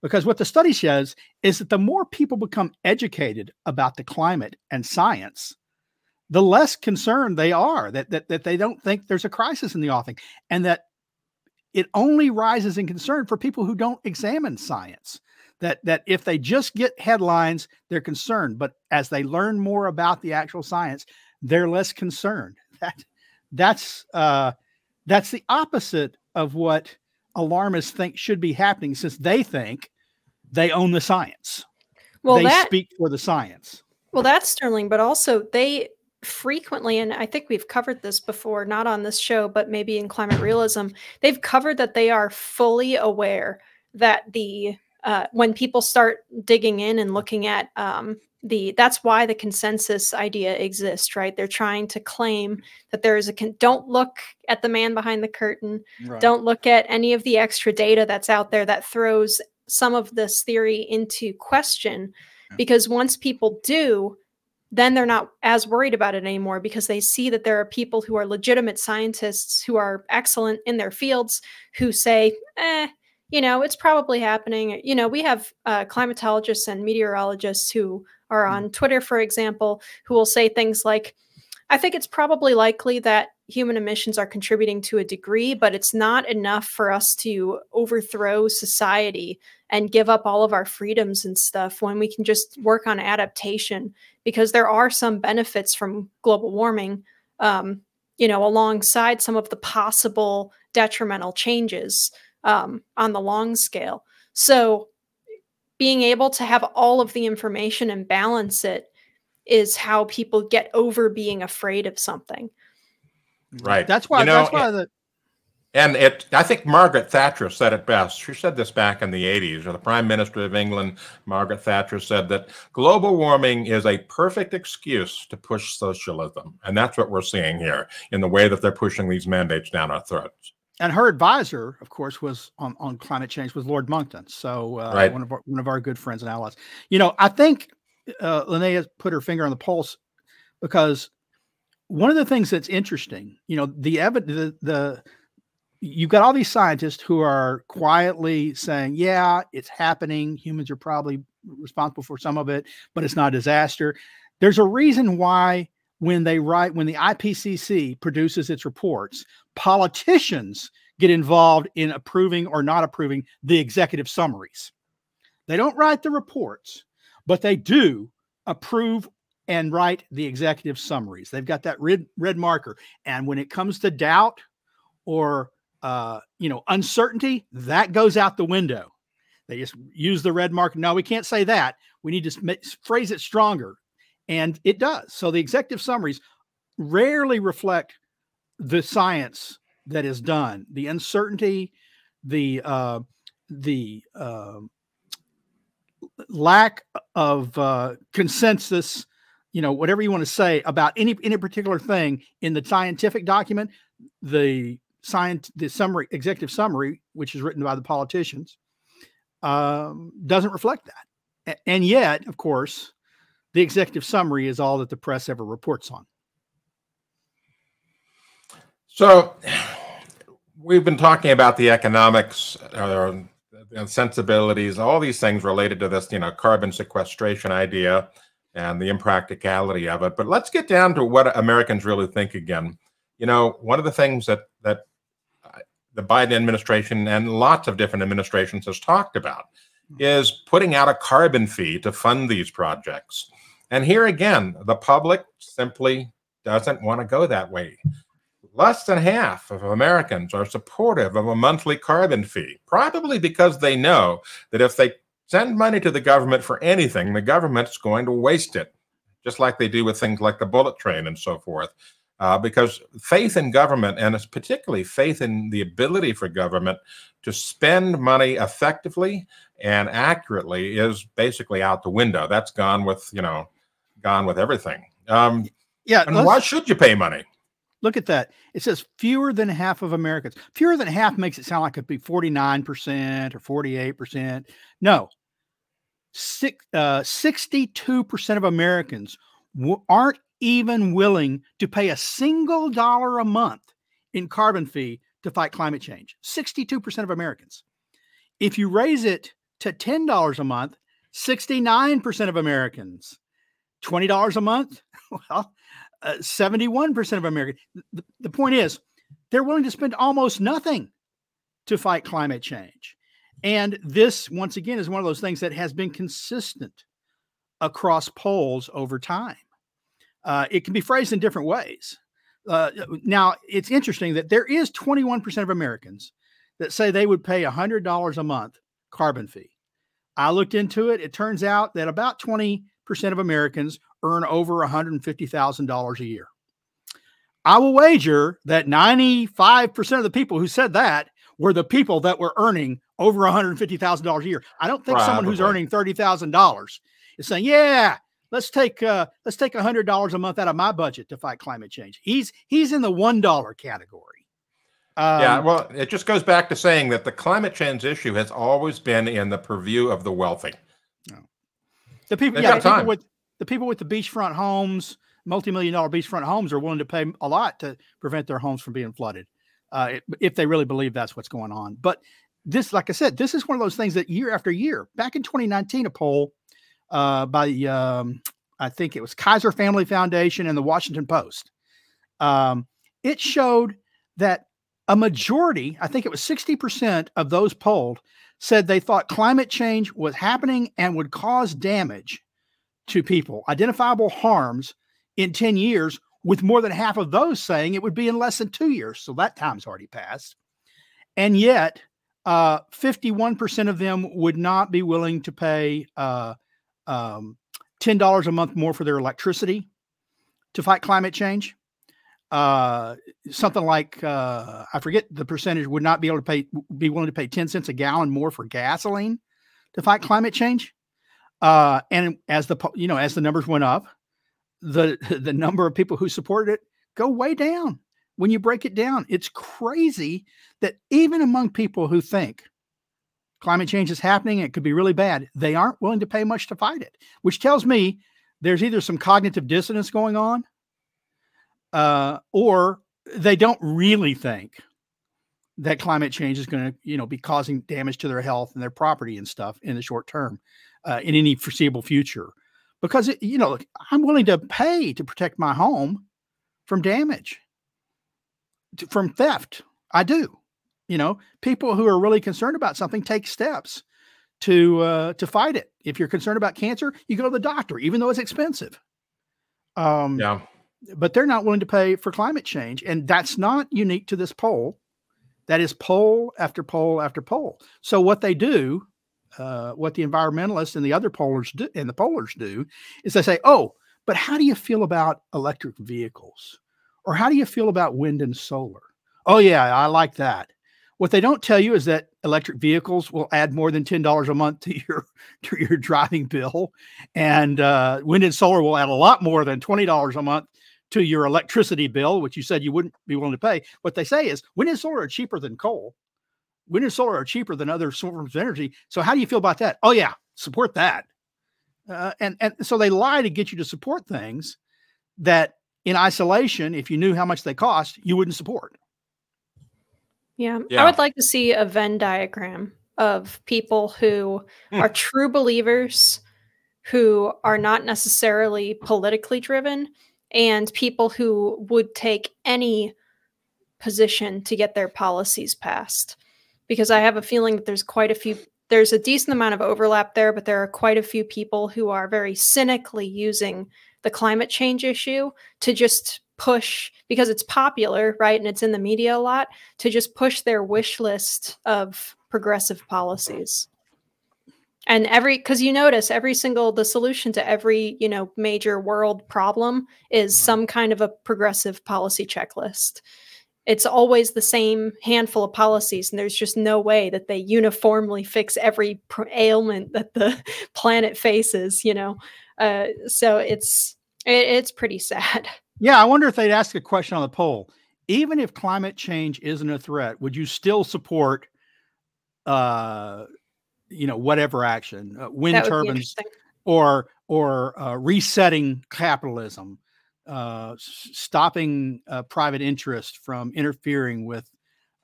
because what the study says is that the more people become educated about the climate and science, the less concerned they are that that, that they don't think there's a crisis in the offing, and that it only rises in concern for people who don't examine science. That that if they just get headlines, they're concerned. But as they learn more about the actual science, they're less concerned. That that's uh, that's the opposite of what alarmists think should be happening, since they think they own the science. Well, they that, speak for the science. Well, that's Sterling, but also they frequently, and I think we've covered this before, not on this show, but maybe in Climate Realism, they've covered that they are fully aware that the uh, when people start digging in and looking at um, the, that's why the consensus idea exists, right? They're trying to claim that there is a, con- don't look at the man behind the curtain. Right. Don't look at any of the extra data that's out there that throws some of this theory into question, yeah. because once people do, then they're not as worried about it anymore because they see that there are people who are legitimate scientists who are excellent in their fields who say, eh, you know, it's probably happening. You know, we have uh, climatologists and meteorologists who are on Twitter, for example, who will say things like, I think it's probably likely that human emissions are contributing to a degree, but it's not enough for us to overthrow society and give up all of our freedoms and stuff when we can just work on adaptation, because there are some benefits from global warming, um, you know, alongside some of the possible detrimental changes um, on the long scale. So being able to have all of the information and balance it is how people get over being afraid of something. Right. That's why, you know, that's why the. And it, I think Margaret Thatcher said it best. She said this back in the eighties, or the Prime Minister of England, Margaret Thatcher, said that global warming is a perfect excuse to push socialism. And that's what we're seeing here in the way that they're pushing these mandates down our throats. And her advisor, of course, was on, on climate change was Lord Monckton. So uh, right. one of our, one of our good friends and allies. You know, I think uh, Linnea put her finger on the pulse, because one of the things that's interesting, you know, the evidence, the, the you've got all these scientists who are quietly saying, yeah, it's happening. Humans are probably responsible for some of it, but it's not a disaster. There's a reason why when they write, when the I P C C produces its reports, politicians get involved in approving or not approving the executive summaries. They don't write the reports, but they do approve and write the executive summaries. They've got that red, red marker. And when it comes to doubt or Uh, you know, uncertainty, that goes out the window. They just use the red mark. No, we can't say that. We need to make, phrase it stronger. And it does. So the executive summaries rarely reflect the science that is done, the uncertainty, the, uh, the uh, lack of uh, consensus, you know, whatever you want to say about any, any particular thing in the scientific document. The Science, the summary, executive summary, which is written by the politicians, um, doesn't reflect that. A- and yet, of course, the executive summary is all that the press ever reports on. So we've been talking about the economics, uh, and sensibilities, all these things related to this, you know, carbon sequestration idea and the impracticality of it. But let's get down to what Americans really think again. You know, one of the things that that the Biden administration and lots of different administrations has talked about is putting out a carbon fee to fund these projects. And here again, the public simply doesn't want to go that way. Less than half of Americans are supportive of a monthly carbon fee, probably because they know that if they send money to the government for anything, the government's going to waste it, just like they do with things like the bullet train and so forth. Uh, because faith in government, and it's particularly faith in the ability for government to spend money effectively and accurately, is basically out the window. That's gone with, you know, gone with everything. Um, yeah. And why should you pay money? Look at that. It says fewer than half of Americans. Fewer than half makes it sound like it could be forty-nine percent or forty-eight percent. No, six, uh, sixty-two percent of Americans w- aren't even willing to pay a single dollar a month in carbon fee to fight climate change. sixty-two percent of Americans. If you raise it to ten dollars a month, sixty-nine percent of Americans. twenty dollars a month, well, uh, seventy-one percent of Americans. The, the point is, they're willing to spend almost nothing to fight climate change. And this, once again, is one of those things that has been consistent across polls over time. Uh, it can be phrased in different ways. Uh, now, it's interesting that there is twenty-one percent of Americans that say they would pay one hundred dollars a month carbon fee. I looked into it. It turns out that about twenty percent of Americans earn over one hundred fifty thousand dollars a year. I will wager that ninety-five percent of the people who said that were the people that were earning over one hundred fifty thousand dollars a year. I don't think Probably. someone who's earning thirty thousand dollars is saying, yeah, let's take uh, let's take one hundred dollars a month out of my budget to fight climate change. He's he's in the one dollar category. Um, yeah, well, it just goes back to saying that the climate change issue has always been in the purview of the wealthy. No. The people, yeah, the people with the people with the beachfront homes, multi-million dollar beachfront homes, are willing to pay a lot to prevent their homes from being flooded, uh, if they really believe that's what's going on. But this, like I said, this is one of those things that year after year. Back in twenty nineteen, a poll uh, by um, I think it was Kaiser Family Foundation and the Washington Post, um, it showed that a majority, I think it was sixty percent of those polled, said they thought climate change was happening and would cause damage to people, identifiable harms in ten years, with more than half of those saying it would be in less than two years. So that time's already passed. And yet uh, fifty-one percent of them would not be willing to pay uh, um, ten dollars a month more for their electricity to fight climate change. Uh, something like, uh, I forget the percentage, would not be able to pay, be willing to pay ten cents a gallon more for gasoline to fight climate change. Uh, and as the, you know, as the numbers went up, the, the number of people who supported it go way down. When you break it down, it's crazy that even among people who think climate change is happening, it could be really bad, they aren't willing to pay much to fight it, which tells me there's either some cognitive dissonance going on, Uh, or they don't really think that climate change is going to, you know, be causing damage to their health and their property and stuff in the short term, uh, in any foreseeable future. Because, it, you know, look, I'm willing to pay to protect my home from damage, to, from theft. I do. You know, people who are really concerned about something take steps to uh, to fight it. If you're concerned about cancer, you go to the doctor, even though it's expensive. Um, yeah. But they're not willing to pay for climate change. And that's not unique to this poll. That is poll after poll after poll. So what they do, uh, what the environmentalists and the other pollers do, and the pollers do, is they say, oh, but how do you feel about electric vehicles? Or how do you feel about wind and solar? Oh, yeah, I like that. What they don't tell you is that electric vehicles will add more than ten dollars a month to your to your driving bill. And uh, wind and solar will add a lot more than twenty dollars a month to your electricity bill, which you said you wouldn't be willing to pay. What they say is wind and solar are cheaper than coal. Wind and solar are cheaper than other forms of energy. So how do you feel about that? Oh yeah, support that. Uh, and, and so they lie to get you to support things that in isolation, if you knew how much they cost, you wouldn't support. Yeah. yeah. I would like to see a Venn diagram of people who mm. are true believers, who are not necessarily politically driven, and people who would take any position to get their policies passed. Because I have a feeling that there's quite a few, there's a decent amount of overlap there, but there are quite a few people who are very cynically using the climate change issue to just push, because it's popular, right? And it's in the media a lot, to just push their wish list of progressive policies. And every, because you notice every single, the solution to every, you know, major world problem is right. some kind of a progressive policy checklist. It's always the same handful of policies, and there's just no way that they uniformly fix every ailment that the planet faces, you know. Uh, so it's it, it's pretty sad. Yeah, I wonder if they'd ask a question on the poll. Even if climate change isn't a threat, would you still support uh you know, whatever action, uh, wind turbines or, or uh, resetting capitalism, uh, s- stopping uh, private interest from interfering with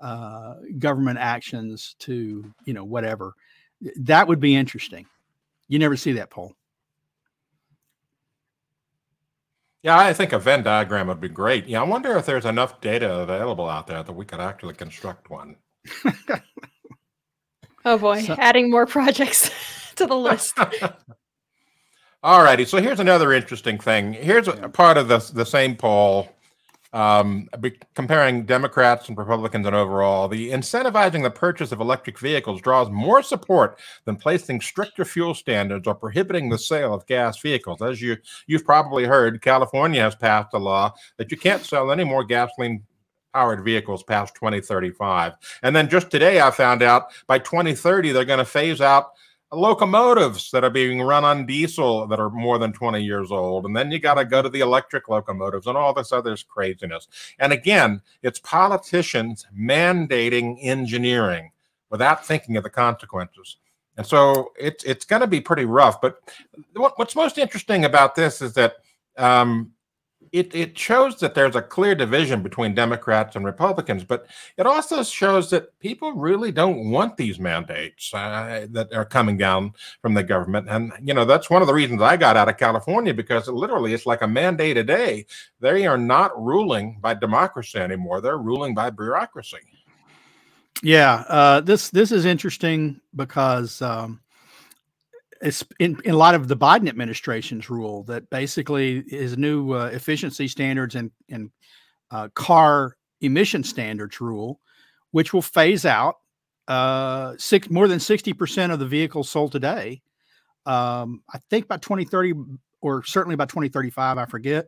uh, government actions to, you know, whatever. That would be interesting. You never see that poll. Yeah, I think a Venn diagram would be great. Yeah, I wonder if there's enough data available out there that we could actually construct one. Oh boy, so, adding more projects to the list. All righty. So here's another interesting thing. Here's a part of the, the same poll Um, comparing Democrats and Republicans and overall, the incentivizing the purchase of electric vehicles draws more support than placing stricter fuel standards or prohibiting the sale of gas vehicles. As you, you've probably heard, California has passed a law that you can't sell any more gasoline powered vehicles past twenty thirty-five. And then just today I found out by twenty thirty, they're going to phase out locomotives that are being run on diesel that are more than twenty years old. And then you got to go to the electric locomotives and all this other craziness. And again, it's politicians mandating engineering without thinking of the consequences. And so it's, it's going to be pretty rough. But what, what's most interesting about this is that um, it, it shows that there's a clear division between Democrats and Republicans, but it also shows that people really don't want these mandates uh, that are coming down from the government. And, you know, that's one of the reasons I got out of California, because literally it's like a mandate a day. They are not ruling by democracy anymore. They're ruling by bureaucracy. Yeah, uh, this this is interesting because um, it's in, in a lot of the Biden administration's rule that basically his new uh, efficiency standards and, and uh, car emission standards rule, which will phase out uh, six, more than sixty percent of the vehicles sold today. Um, I think by twenty thirty, or certainly by twenty thirty-five, I forget,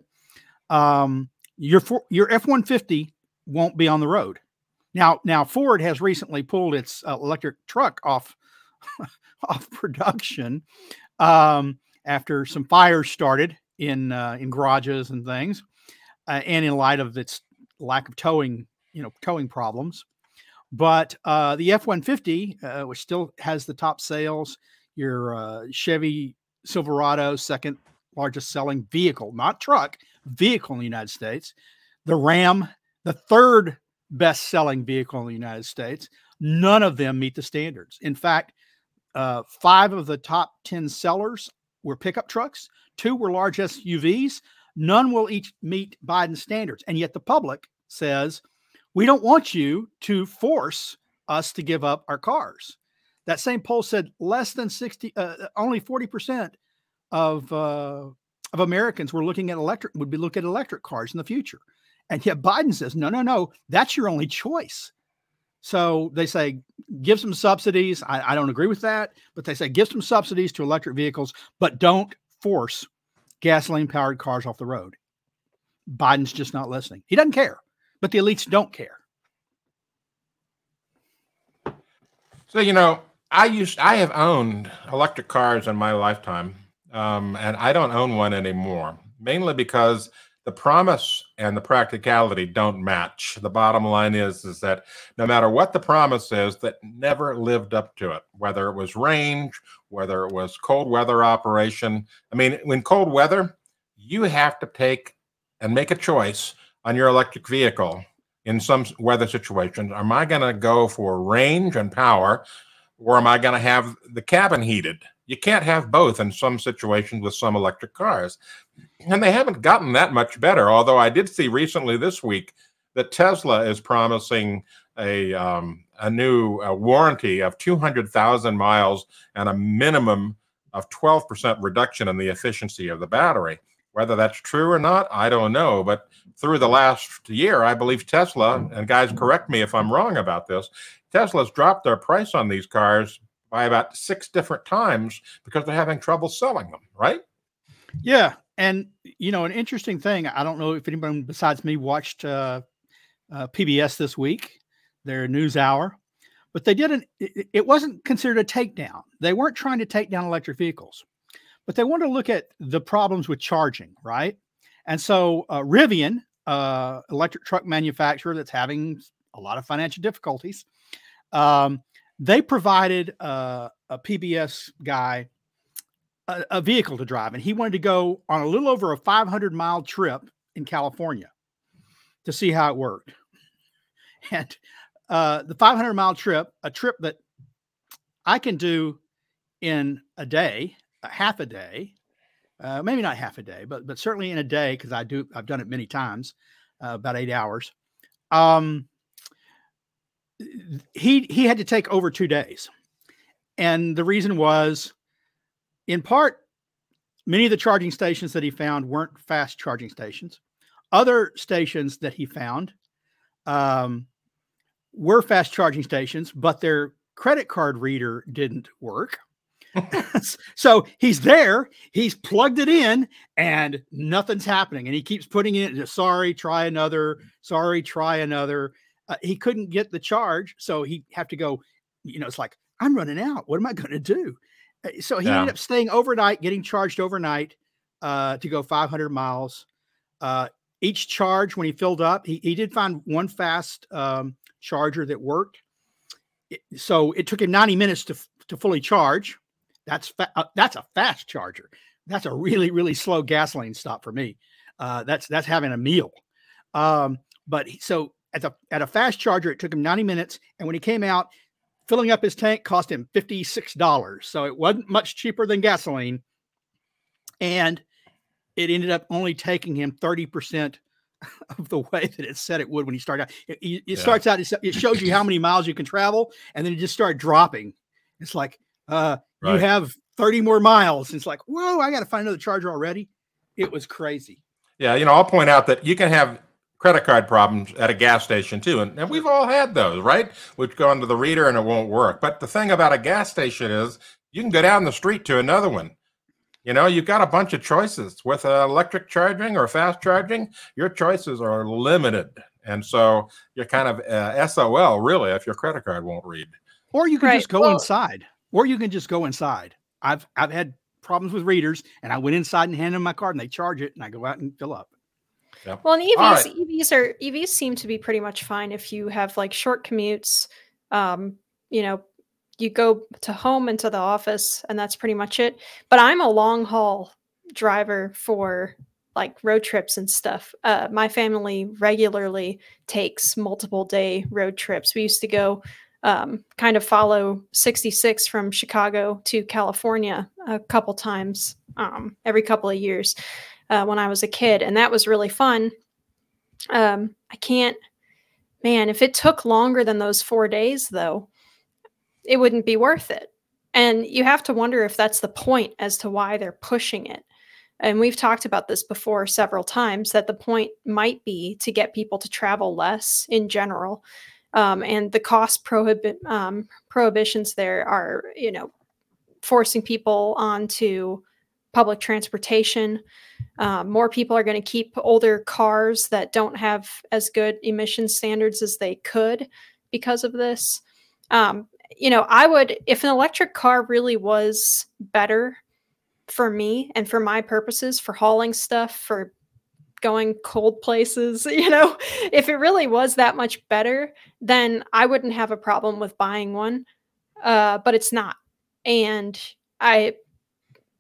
um, your, your F one fifty won't be on the road. Now, now Ford has recently pulled its uh, electric truck off off production um, after some fires started in uh, in garages and things, uh, and in light of its lack of towing, you know, towing problems. But uh, the F one fifty, uh, which still has the top sales, your uh, Chevy Silverado, second largest selling vehicle, not truck, vehicle in the United States. The Ram, the third best selling vehicle in the United States. None of them meet the standards. In fact, Uh, five of the top ten sellers were pickup trucks. Two were large S U Vs. None will each meet Biden's standards. And yet the public says, we don't want you to force us to give up our cars. That same poll said less than sixty, uh, only forty percent of, uh, of Americans were looking at electric, would be looking at electric cars in the future. And yet Biden says, no, no, no, that's your only choice. So they say, give some subsidies. I, I don't agree with that, but they say, give some subsidies to electric vehicles, but don't force gasoline-powered cars off the road. Biden's just not listening. He doesn't care, but the elites don't care. So, you know, I used, I have owned electric cars in my lifetime, um, and I don't own one anymore, mainly because the promise and the practicality don't match. The bottom line is, is that no matter what the promise is, that never lived up to it, whether it was range, whether it was cold weather operation. I mean, in cold weather, you have to take and make a choice on your electric vehicle in some weather situations. Am I going to go for range and power, or am I going to have the cabin heated? You can't have both in some situations with some electric cars. And they haven't gotten that much better, although I did see recently this week that Tesla is promising a um, a new uh, warranty of two hundred thousand miles and a minimum of twelve percent reduction in the efficiency of the battery. Whether that's true or not, I don't know. But through the last year, I believe Tesla, and guys correct me if I'm wrong about this, Tesla's dropped their price on these cars by about six different times because they're having trouble selling them, right? Yeah. And, you know, an interesting thing, I don't know if anyone besides me watched uh, uh, P B S this week, their news hour, but they didn't, it, it wasn't considered a takedown. They weren't trying to take down electric vehicles, but they wanted to look at the problems with charging, right? And so uh, Rivian, uh, electric truck manufacturer that's having a lot of financial difficulties, um, they provided uh, a P B S guy a, a vehicle to drive, and he wanted to go on a little over a five hundred mile trip in California to see how it worked. And uh, the five hundred mile trip, a trip that I can do in a day, a half a day, uh, maybe not half a day, but but certainly in a day, because I do I've done it many times, uh, about eight hours. Um, He he had to take over two days. And the reason was, in part, many of the charging stations that he found weren't fast charging stations. Other stations that he found um, were fast charging stations, but their credit card reader didn't work. So he's there, he's plugged it in, and nothing's happening. And he keeps putting it, sorry, try another, sorry, try another. Uh, he couldn't get the charge. So he'd have to go, you know, it's like, I'm running out. What am I going to do? So he yeah. ended up staying overnight, getting charged overnight uh, to go five hundred miles. Uh, each charge, when he filled up, he, he did find one fast um, charger that worked. It, so it took him ninety minutes to, to fully charge. That's fa- uh, that's a fast charger. That's a really, really slow gasoline stop for me. Uh, that's that's having a meal. Um, but he, so at the at a fast charger, it took him ninety minutes. And when he came out, filling up his tank cost him fifty-six dollars. So it wasn't much cheaper than gasoline. And it ended up only taking him thirty percent of the way that it said it would when he started out. It, it yeah. starts out, it shows you how many miles you can travel. And then it just started dropping. It's like, uh, right. you have thirty more miles. It's like, whoa, I got to find another charger already. It was crazy. Yeah. You know, I'll point out that you can have credit card problems at a gas station too. And, and we've all had those, right? We've gone to the reader and it won't work. But the thing about a gas station is you can go down the street to another one. You know, you've got a bunch of choices with uh, electric charging or fast charging. Your choices are limited. And so you're kind of uh, S O L really if your credit card won't read. Or you can right. just go well, inside. Or you can just go inside. I've I've had problems with readers, and I went inside and handed them my card, and they charge it, and I go out and fill up. Yep. Well, and E Vs right. E Vs are E Vs seem to be pretty much fine if you have like short commutes. Um, you know, you go to home and to the office, and that's pretty much it. But I'm a long haul driver for like road trips and stuff. Uh, my family regularly takes multiple day road trips. We used to go. Um, kind of follow sixty-six from Chicago to California a couple times um, every couple of years uh, when I was a kid. And that was really fun. Um, I can't, man, if it took longer than those four days, though, it wouldn't be worth it. And you have to wonder if that's the point as to why they're pushing it. And we've talked about this before several times, that the point might be to get people to travel less in general. Um, and the cost prohibi- um, prohibitions there are, you know, forcing people onto public transportation. Um, more people are going to keep older cars that don't have as good emission standards as they could because of this. Um, you know, I would, if an electric car really was better for me and for my purposes, for hauling stuff, for going cold places, you know, if it really was that much better, then I wouldn't have a problem with buying one. Uh, but it's not. And I,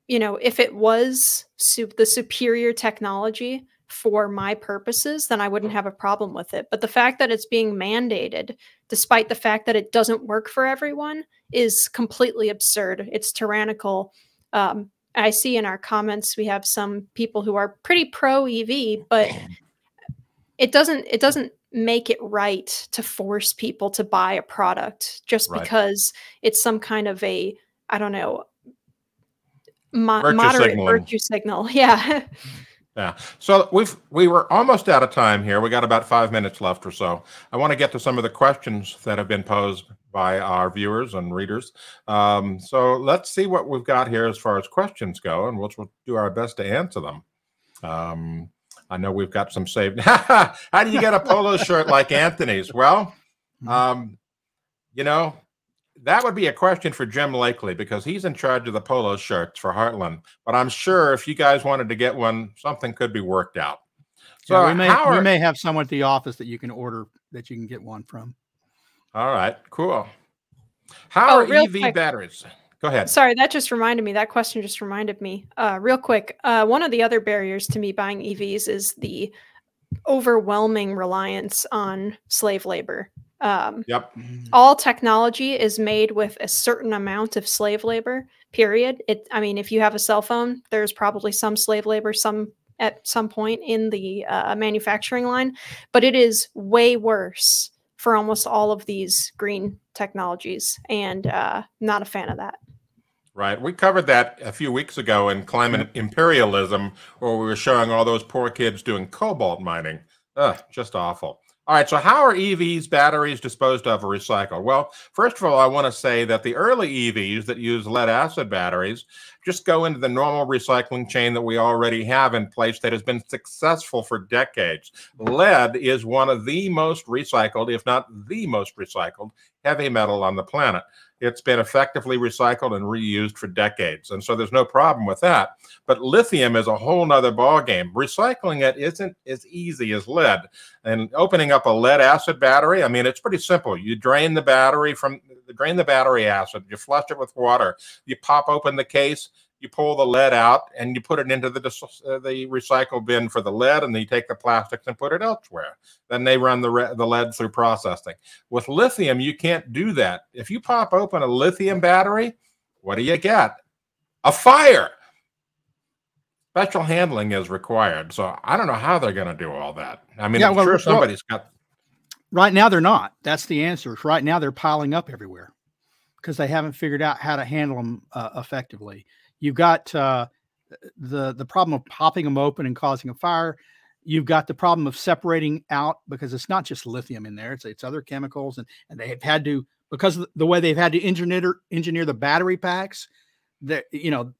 you know, if it was su- the superior technology for my purposes, then I wouldn't have a problem with it. But the fact that it's being mandated, despite the fact that it doesn't work for everyone, is completely absurd. It's tyrannical. Um, I see in our comments, we have some people who are pretty pro E V, but it doesn't, it doesn't make it right to force people to buy a product just right. because it's some kind of a, I don't know, mo- virtue moderate signaling. virtue signal. Yeah. Yeah. So we've, we were almost out of time here. We got about five minutes left or so. I want to get to some of the questions that have been posed by our viewers and readers. Um, so let's see what we've got here as far as questions go, and we'll, we'll do our best to answer them. Um, I know we've got some saved. How do you get a polo shirt like Anthony's? Well, um, you know, that would be a question for Jim Lakely, because he's in charge of the polo shirts for Heartland. But I'm sure if you guys wanted to get one, something could be worked out. So yeah, we, may, are, we may have someone at the office that you can order, that you can get one from. All right, cool. How oh, are E V quick. batteries? Go ahead. Sorry, that just reminded me. That question just reminded me. Uh, real quick, uh, one of the other barriers to me buying E Vs is the overwhelming reliance on slave labor. Um, yep. All technology is made with a certain amount of slave labor, period. It, I mean, if you have a cell phone, there's probably some slave labor, some at some point in the uh, manufacturing line, but it is way worse for almost all of these green technologies, and uh, not a fan of that. Right. We covered that a few weeks ago in Climate Imperialism, where we were showing all those poor kids doing cobalt mining. Ugh, just awful. All right, so how are E Vs, batteries disposed of or recycled? Well, first of all, I want to say that the early E Vs that use lead-acid batteries just go into the normal recycling chain that we already have in place that has been successful for decades. Lead is one of the most recycled, if not the most recycled, heavy metal on the planet. It's been effectively recycled and reused for decades. And so there's no problem with that. But lithium is a whole nother ballgame. Recycling it isn't as easy as lead. And opening up a lead acid battery, I mean, it's pretty simple. You drain the battery from, drain the battery acid, you flush it with water, you pop open the case, you pull the lead out, and you put it into the, uh, the recycle bin for the lead, and then you take the plastics and put it elsewhere. Then they run the, re- the lead through processing. With lithium, you can't do that. If you pop open a lithium battery, what do you get? A fire. Special handling is required. So I don't know how they're going to do all that. I mean, yeah, I'm well, sure somebody's well, got... Right now, they're not. That's the answer. Right now, they're piling up everywhere because they haven't figured out how to handle them uh, effectively. You've got uh, the the problem of popping them open and causing a fire. You've got the problem of separating out, because it's not just lithium in there. It's it's other chemicals. And, and they've had to, because of the way they've had to engineer engineer the battery packs, that, you know,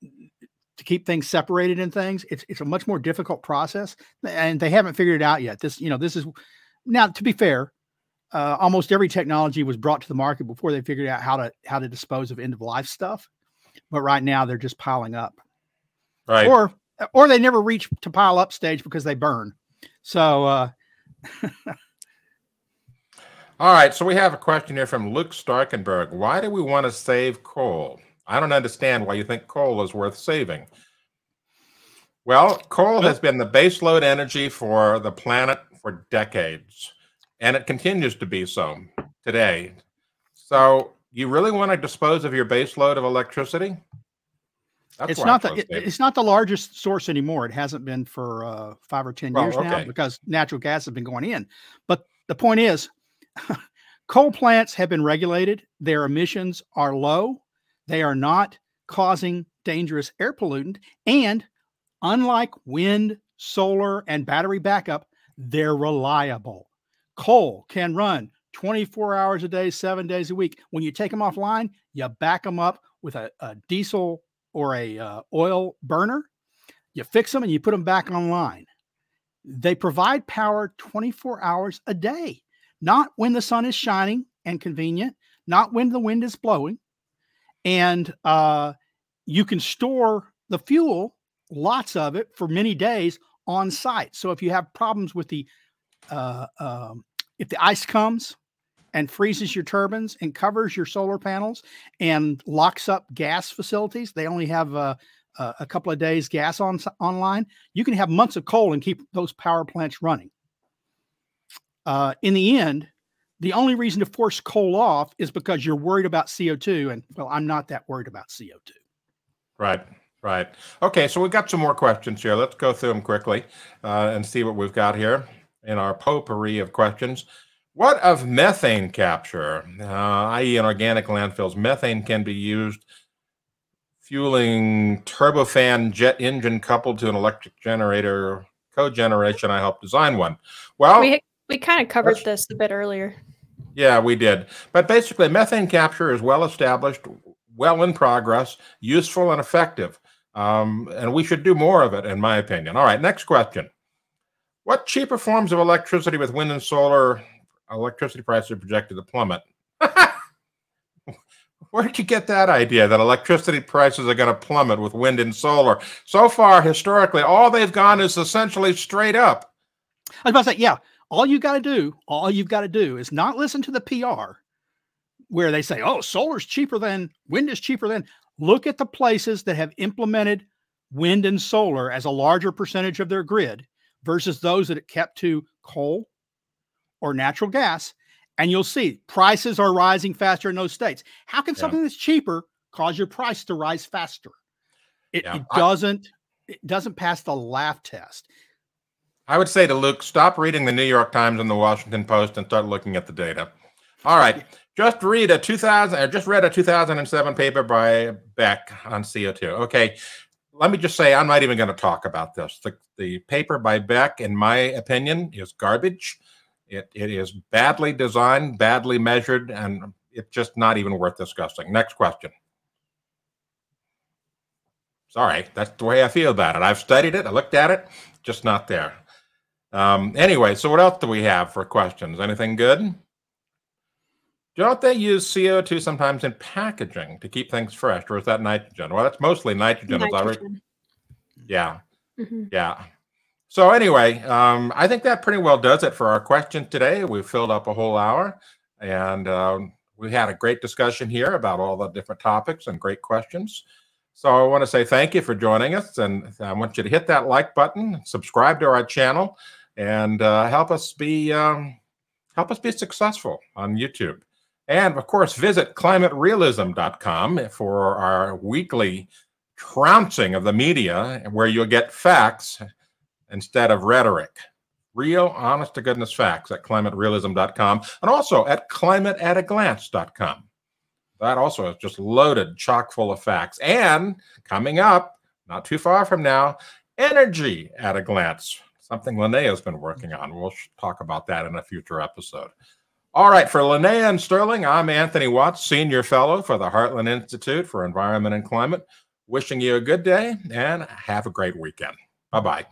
to keep things separated and things, it's it's a much more difficult process. And they haven't figured it out yet. This, you know, this is, now, to be fair, uh, almost every technology was brought to the market before they figured out how to how to dispose of end-of-life stuff. But right now they're just piling up, right? Or, or they never reach to pile up stage because they burn. So, uh, all right. So we have a question here from Luke Starkenberg. Why do we want to save coal? I don't understand why you think coal is worth saving. Well, coal has been the baseload energy for the planet for decades, and it continues to be so today. So, you really want to dispose of your base load of electricity? That's it's not the it, it's not the largest source anymore. It hasn't been for uh, five or ten well, years okay. now, because natural gas has been going in. But the point is, coal plants have been regulated. Their emissions are low. They are not causing dangerous air pollutant. And unlike wind, solar, and battery backup, they're reliable. Coal can run twenty-four hours a day, seven days a week. When you take them offline, you back them up with a, a diesel or a uh, oil burner. You fix them and you put them back online. They provide power twenty-four hours a day, not when the sun is shining and convenient, not when the wind is blowing. And uh, you can store the fuel, lots of it, for many days on site. So if you have problems with the, uh, um, if the ice comes and freezes your turbines and covers your solar panels and locks up gas facilities, they only have uh, uh, a couple of days gas on online. You can have months of coal and keep those power plants running. Uh, in the end, the only reason to force coal off is because you're worried about C O two. And, well, I'm not that worried about C O two. Right. Right. Okay. So we've got some more questions here. Let's go through them quickly uh, and see what we've got here in our potpourri of questions. What of methane capture, uh, that is in organic landfills? Methane can be used fueling turbofan jet engine coupled to an electric generator, cogeneration. I helped design one. Well, we, we kind of covered this a bit earlier. Yeah, we did. But basically, methane capture is well established, well in progress, useful and effective. Um, and we should do more of it, in my opinion. All right, next question. What cheaper forms of electricity with wind and solar electricity prices are projected to plummet? Where did you get that idea that electricity prices are going to plummet with wind and solar? So far, historically, all they've gone is essentially straight up. I was about to say, yeah, all you got to do, all you've got to do is not listen to the P R where they say, oh, solar's cheaper than, wind is cheaper than. Look at the places that have implemented wind and solar as a larger percentage of their grid versus those that it kept to coal or natural gas, and you'll see prices are rising faster in those states. How can yeah. something that's cheaper cause your price to rise faster? It, yeah. it doesn't. I, it doesn't pass the laugh test. I would say to Luke, stop reading the New York Times and the Washington Post and start looking at the data. All right. Just read a two thousand. I just read a two thousand seven paper by Beck on C O two. Okay, let me just say I'm not even going to talk about this. The, the paper by Beck, in my opinion, is garbage. It it is badly designed, badly measured, and it's just not even worth discussing. Next question. Sorry, that's the way I feel about it. I've studied it. I looked at it. Just not there. Um, anyway, so what else do we have for questions? Anything good? Don't they use C O two sometimes in packaging to keep things fresh, or is that nitrogen? Well, that's mostly nitrogen. nitrogen. Yeah, mm-hmm. yeah. So anyway, um, I think that pretty well does it for our question today. We've filled up a whole hour, and uh, we had a great discussion here about all the different topics and great questions. So I want to say thank you for joining us, and I want you to hit that like button, subscribe to our channel, and uh, help us be um, help us be successful on YouTube. And, of course, visit climate realism dot com for our weekly trouncing of the media, where you'll get facts instead of rhetoric. Real, honest-to-goodness facts at climate realism dot com, and also at climate at a glance dot com. That also is just loaded, chock full of facts. And coming up, not too far from now, energy at a glance, something Linnea's been working on. We'll talk about that in a future episode. All right, for Linnea and Sterling, I'm Anthony Watts, Senior Fellow for the Heartland Institute for Environment and Climate, wishing you a good day and have a great weekend. Bye-bye.